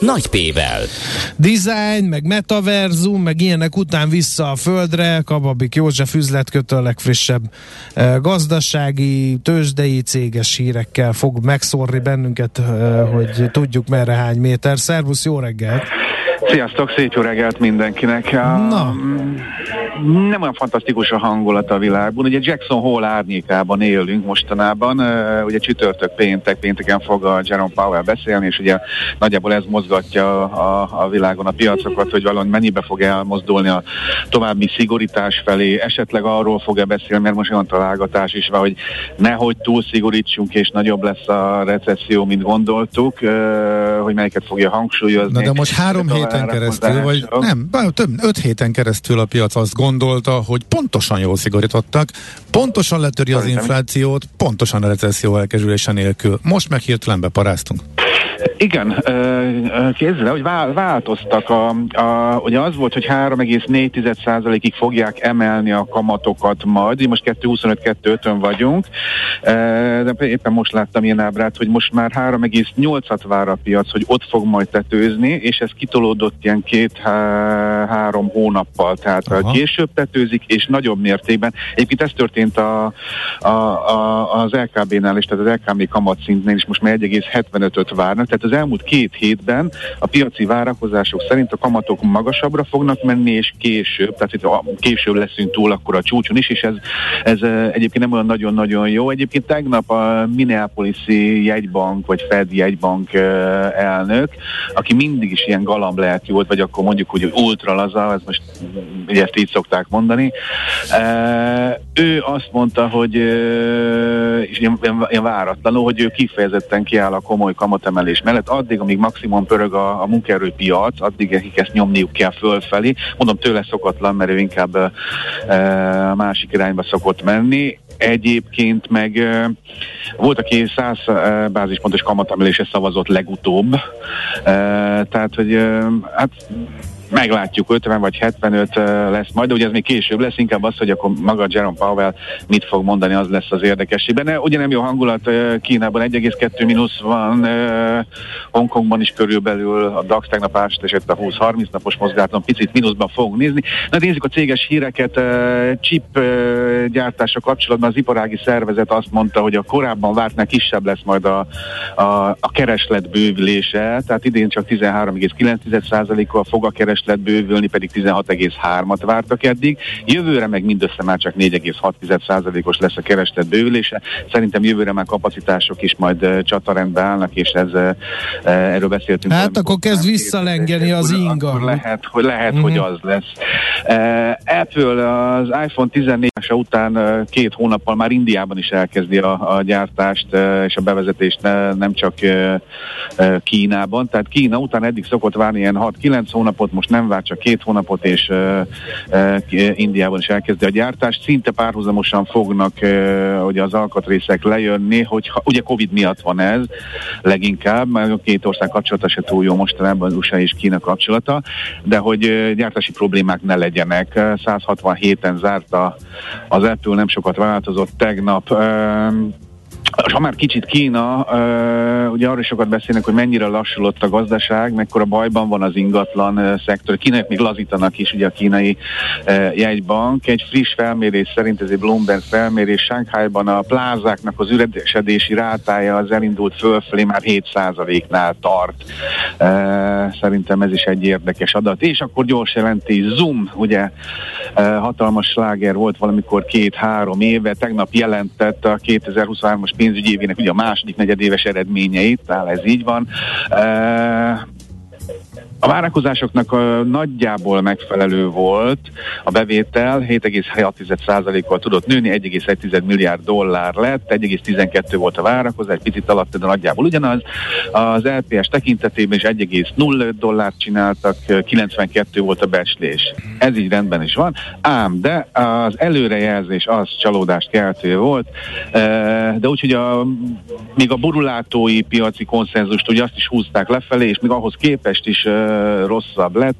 nagy P-vel. Design, meg metaverzum, meg ilyenek után vissza a földre. Kabaik József üzletkötő a legfrissebb eh, gazdasági, tőzsdei, céges hírekkel fog megszórni bennünket, eh, hogy tudjuk merre hány méter. Szervusz, jó reggelt! Sziasztok, szép jó reggelt mindenkinek! Na. Nem olyan fantasztikus a hangulat a világban. Ugye Jackson Hole árnyékában élünk mostanában. Ugye csütörtök, péntek, pénteken fog a Jerome Powell beszélni, és ugye nagyjából ez mozgatja a, a világon a piacokat, hogy valami mennyibe fog elmozdulni a további szigorítás felé. Esetleg arról fog-e beszélni, mert most olyan találgatás is van, hogy nehogy túl szigorítsunk, és nagyobb lesz a recesszió, mint gondoltuk, hogy melyiket fogja hangsúlyozni. Na de most három héten keresztül, vagy nem, több, öt héten keresztül a piac azt gondolta, hogy pontosan jól szigorítottak, pontosan letöri az inflációt, pontosan a recesszió elkerülése nélkül. Most meg hirtelen beparáztunk. Igen, kézzel, hogy változtak. A, a, ugye az volt, hogy három egész négy tized százalékig fogják emelni a kamatokat majd, most kettő huszonöt kettő ötön vagyunk, de éppen most láttam ilyen ábrát, hogy most már három egész nyolcat vár a piac, hogy ott fog majd tetőzni, és ez kitolódott ilyen két-három hónappal, tehát aha. később tetőzik, és nagyobb mértékben. Egyébként ez történt a, a, a, az el ká bé-nál is, tehát az el ká bé kamatszintnél is most már egy egész hetvenötöt várnak, tehát az elmúlt két hétben a piaci várakozások szerint a kamatok magasabbra fognak menni, és később, tehát itt később leszünk túl akkor a csúcson is, és ez, ez egyébként nem olyan nagyon-nagyon jó. Egyébként tegnap a Minneapolis-i jegybank, vagy Fed jegybank elnök, aki mindig is ilyen galamb lehet volt, vagy akkor mondjuk, hogy ultra laza, ez most ugye ezt így szokták mondani. Ő azt mondta, hogy és ilyen váratlanul, hogy ő kifejezetten kiáll a komoly kamatemelés mellett, addig, amíg maximum pörög a, a munkaerőpiac, addig nekik ezt nyomniuk kell fölfelé. Mondom, tőle szokatlan, mert ő inkább a e, másik irányba szokott menni. Egyébként meg e, volt, aki száz e, bázispontos kamatemelésre szavazott legutóbb. E, tehát, hogy e, hát meglátjuk, ötven vagy hetvenöt lesz majd, de ugye ez még később lesz, inkább az, hogy akkor maga Jerome Powell mit fog mondani, az lesz az érdekes. Benne ugye nem jó hangulat Kínában, egy egész kettő mínusz van, Hongkongban is körülbelül, a DAX tegnap átesett a húsz-harminc napos mozgáton, picit mínuszban fogunk nézni. Na nézzük a céges híreket, chip gyártása kapcsolatban az iparági szervezet azt mondta, hogy a korábban vártnál kisebb lesz majd a, a, a kereslet bővülése, tehát idén csak tizenhárom egész kilenc tized százalékkal fog a kereslet lett bővülni, pedig tizenhat egész hármat vártak eddig. Jövőre meg mindössze már csak négy egész hat tized százalékos lesz a kereslet bővülése. Szerintem jövőre már kapacitások is majd csatarendbe állnak, és ez erről beszéltünk. Hát akkor kezd visszalengeni az inga. Akkor lehet, hogy, lehet, mm-hmm. hogy az lesz. Apple az iPhone tizennégy-es után két hónappal már Indiában is elkezdi a, a gyártást és a bevezetést nem csak Kínában. Tehát Kína után eddig szokott várni ilyen hat-kilenc hónapot, most most nem vár csak két hónapot, és uh, uh, Indiában is elkezdi a gyártást. Szinte párhuzamosan fognak uh, ugye az alkatrészek lejönni, hogyha, ugye Covid miatt van ez leginkább, mert a két ország kapcsolata se túl jó mostanában, az u es á és Kína kapcsolata, de hogy uh, gyártási problémák ne legyenek. Uh, száz hatvanhéten zárt a, az Apple, nem sokat változott tegnap. Uh, És ha már kicsit Kína, ugye arról sokat beszélnek, hogy mennyire lassulott a gazdaság, mekkora bajban van az ingatlan szektor. Kínaiak még lazítanak is, ugye a kínai jegybank. Egy friss felmérés szerint, ez egy Bloomberg felmérés, Shanghaiban a plázáknak az üresedési rátája az elindult fölfelé, már hét százaléknál tart. Szerintem ez is egy érdekes adat. És akkor gyors jelentés, Zoom, ugye hatalmas sláger volt valamikor két-három éve, tegnap jelentett a kétezer-huszonhármas pénzügyi évének ugye a második negyedéves eredményeit, tehát ez így van. A várakozásoknak nagyjából megfelelő volt a bevétel, hét egész hat százalékkal tudott nőni, egy egész egy milliárd dollár lett, egy egész tizenkettő volt a várakozás, picit alatt, de nagyjából ugyanaz. Az el pé es tekintetében is egy egész nulla öt dollárt csináltak, kilencvenkettő volt a becslés. Ez így rendben is van, ám de az előrejelzés az csalódást keltő volt, de úgyhogy a, még a borulátói piaci konszenzust ugye azt is húzták lefelé, és még ahhoz képest is rosszabb lett.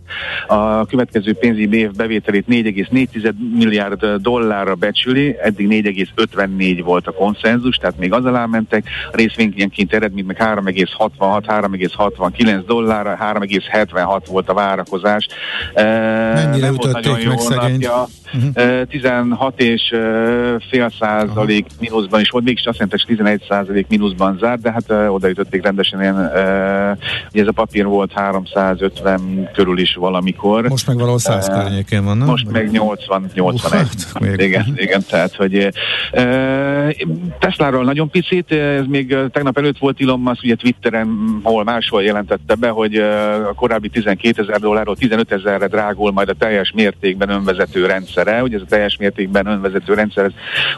A következő pénzügyi év bevételét négy egész négy milliárd dollárra becsüli, eddig négy egész ötvennégy volt a konszenzus, tehát még az alá mentek. A részvényenként eredmény meg három egész hatvanhat, három egész hatvankilenc dollárra, három egész hetvenhat volt a várakozás. Mennyire ütötték meg szegényt? Uh-huh. tizenhat és fél százalék uh-huh. mínuszban is volt, mégis azt jelenti, hogy tizenegy százalék mínuszban zárt, de hát uh, odaütötték rendesen ilyen, uh, ugye ez a papír volt háromszázötven körül is valamikor. Most meg valahol száz uh, környékén van, nem? Most meg nyolcvan nyolcvanegy. Uh, igen, igen, tehát, hogy uh, Tesláról nagyon picit, ez még tegnap előtt volt Elon Musk, ugye Twitteren, hol máshol jelentette be, hogy uh, a korábbi tizenkétezer dollárról tizenötezerre drágul majd a teljes mértékben önvezető rendszer. Ugye ez a teljes mértékben önvezető rendszer, ez,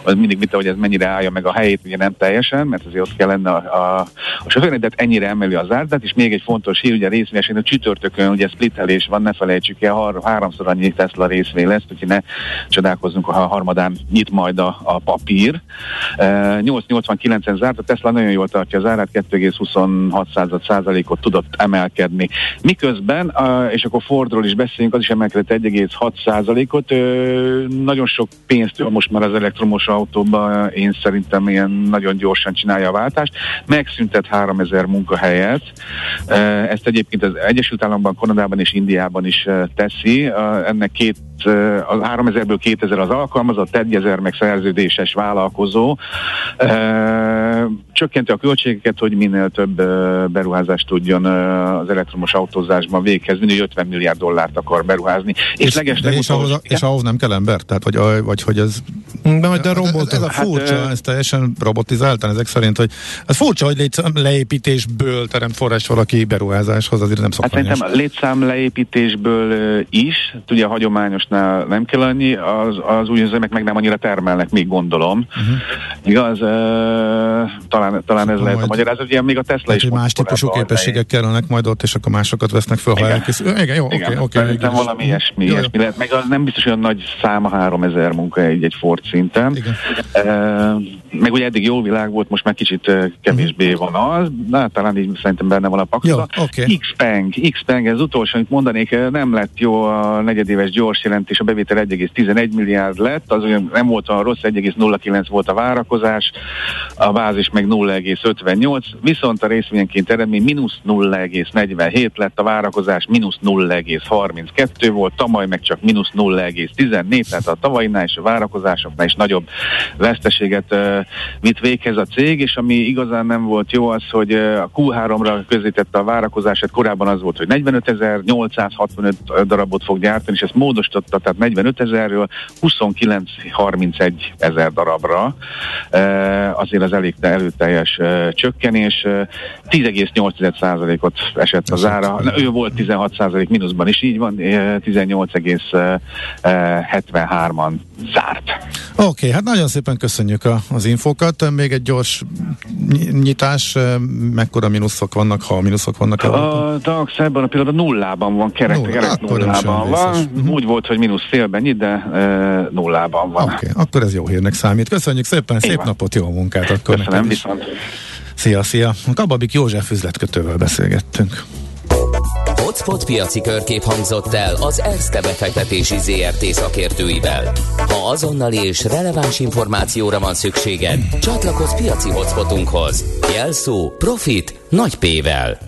az mindig mit, hogy ez mennyire állja meg a helyét, ugye nem teljesen, mert azért ott kellene a, a, a sofőrnek, de ennyire emeli az árdát, és még egy fontos hír, ugye a részvényeség, a csütörtökön ugye splittelés van, ne felejtsük el, har- háromszor annyi Tesla részvény lesz, úgyhogy ne csodálkozzunk, ha a harmadán nyit majd a, a papír. E, nyolc egész nyolcvankilencen zárt, a Tesla nagyon jól tartja az árát, kettő egész huszonhat százalékot tudott emelkedni. Miközben, és akkor Fordról is beszélünk, az is emelkedett egy egész hat százalékot, nagyon sok pénzt most már az elektromos autóban, én szerintem ilyen nagyon gyorsan csinálja a váltást. Megszüntet háromezer munkahelyet. Ezt egyébként az Egyesült Államban, Kanadában és Indiában is teszi. Ennek két, az háromezerből kétezer az alkalmazott, egyezer meg szerződéses vállalkozó. Csökkenti a költségeket, hogy minél több beruházást tudjon az elektromos autózásban véghez, mindig ötven milliárd dollárt akar beruházni. És, és legesleg ahhoz nem kell ember? Tehát, vagy, vagy hogy ez... De majd de robot, ez, ez a furcsa, hát, ez teljesen robotizáltan ezek szerint, hogy ez furcsa, hogy létszám leépítésből teremt forrás valaki beruházáshoz, azért nem szokványos. Hát szerintem létszám leépítésből is, ugye a hagyományosnál nem kell annyi, az, az új üzemek meg nem annyira termelnek, még gondolom. Uh-huh. Igaz? Talán, talán ez lehet a magyarázat, ugye még a Tesla is... Más típusú képességek kellnek majd ott, és akkor másokat vesznek föl, ha elkészül. Igen, jó, oké, oké. Szerintem valami ilyesmi, ilyesmi lehet, meg az nem biztos olyan nagy száma háromezer munka egy-egy Ford szinten. E, meg ugye eddig jó világ volt, most már kicsit kevésbé van az, na, talán így szerintem benne van a pakta. Okay. Xpeng, Xpeng, ez utolsó, amit mondanék, nem lett jó a negyedéves gyors jelentés, a bevétel egy egész tizenegy milliárd lett, az ugyan nem volt a rossz, egy egész nulla kilenc volt a várakozás, a bázis meg nulla egész ötvennyolc, viszont a részvényenként eredmény mínusz nulla egész negyvenhét lett, a várakozás mínusz nulla egész harminckettő volt, tavaly meg csak mínusz nulla egész tizennégy, tehát a tavainál és a várakozásoknál is nagyobb veszteséget uh, vitt véghez a cég, és ami igazán nem volt jó az, hogy uh, a kú háromra közzétette a várakozását, korábban az volt, hogy negyvenötezer-nyolcszázhatvanöt darabot fog gyártani, és ezt módosította, tehát negyvenötezerről huszonkilenc harmincegy ezer darabra, uh, azért az elég előteljes uh, csökkenés, uh, tíz egész nyolc százalékot esett az ára, na, ő volt tizenhat százalék mínuszban is, így van, uh, tizennyolc egész hetvenhárman zárt. Oké, okay, hát nagyon szépen köszönjük a, az infokat. Még egy gyors nyitás, mekkora mínuszok vannak, ha mínuszok vannak? A DAX ebben a pillanatban nullában van, kerek, Null, kerek nullában van. Uh-huh. Úgy volt, hogy mínusz félben nyit, de uh, nullában van. Oké, okay, akkor ez jó hírnek számít. Köszönjük szépen, én szép van. Napot, jó munkát akkor. Köszönöm, viszont. Szia, szia. Kabaik József üzletkötővel beszélgettünk. Hotspot piaci körkép hangzott el az Erste Befektetési Zrt. Szakértőivel. Ha azonnali és releváns információra van szükséged, csatlakozz piaci hotspotunkhoz. Jelszó Profit nagy P-vel.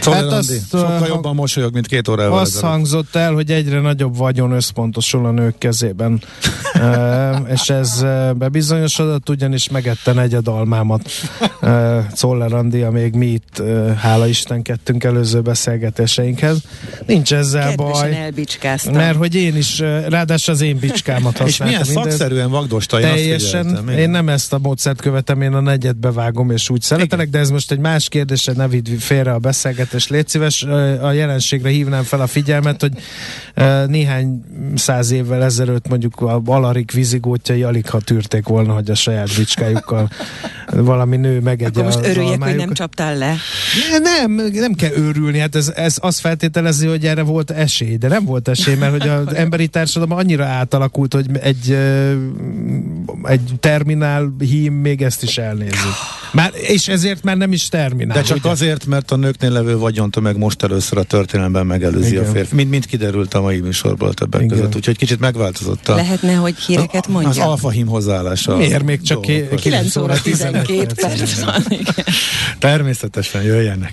Szóval hát Andi, azt, sokkal ha, jobban mosolyog, mint két órával. Azt hangzott el, hogy egyre nagyobb vagyon összpontosul a nők kezében. e, és ez bebizonyosodott, ugyanis megette negyed almámat e, Czoller Andi, amíg mi itt, e, hála istenkedtünk előző beszélgetéseinkhez. Nincs ezzel kedvesen baj. Elbicskáztam. Mert hogy én is, ráadásul az én bicskámat használtam. És milyen mindez. Szakszerűen vagdosta, én teljesen, én nem ezt a módszert követem, én a negyedbe vágom, és úgy szeretelek, de ez most egy más kérdésre, ne vidd félre a beszélgetés, légy szíves. A jelenségre hívnám fel a figyelmet, hogy néhány száz évvel ezelőtt mondjuk a Alarik vizigótjai alig ha tűrték volna, hogy a saját bicskájukkal valami nő megegye az almájukat. Akkor most örüljek, hogy nem csaptál le. Nem, nem kell örülni, hát ez, ez azt feltételezi, hogy erre volt esély, de nem volt esély, mert hogy az emberi társadalom annyira átalakult, hogy egy, egy terminál hím még ezt is elnézi. Már, és ezért már nem is terminál. De csak ugye? Azért, mert a nőknél levő vagyontömeg most először a történelemben megelőzi. Igen. A férfi. Mind, mind kiderült a mai műsorból többek Igen. között, úgyhogy kicsit megváltozott. A, lehetne, hogy híreket mondjam. Az alfahím hozzáállása. Miért még csak kilenc óra tizenkét perc van? Természetesen jöjjenek.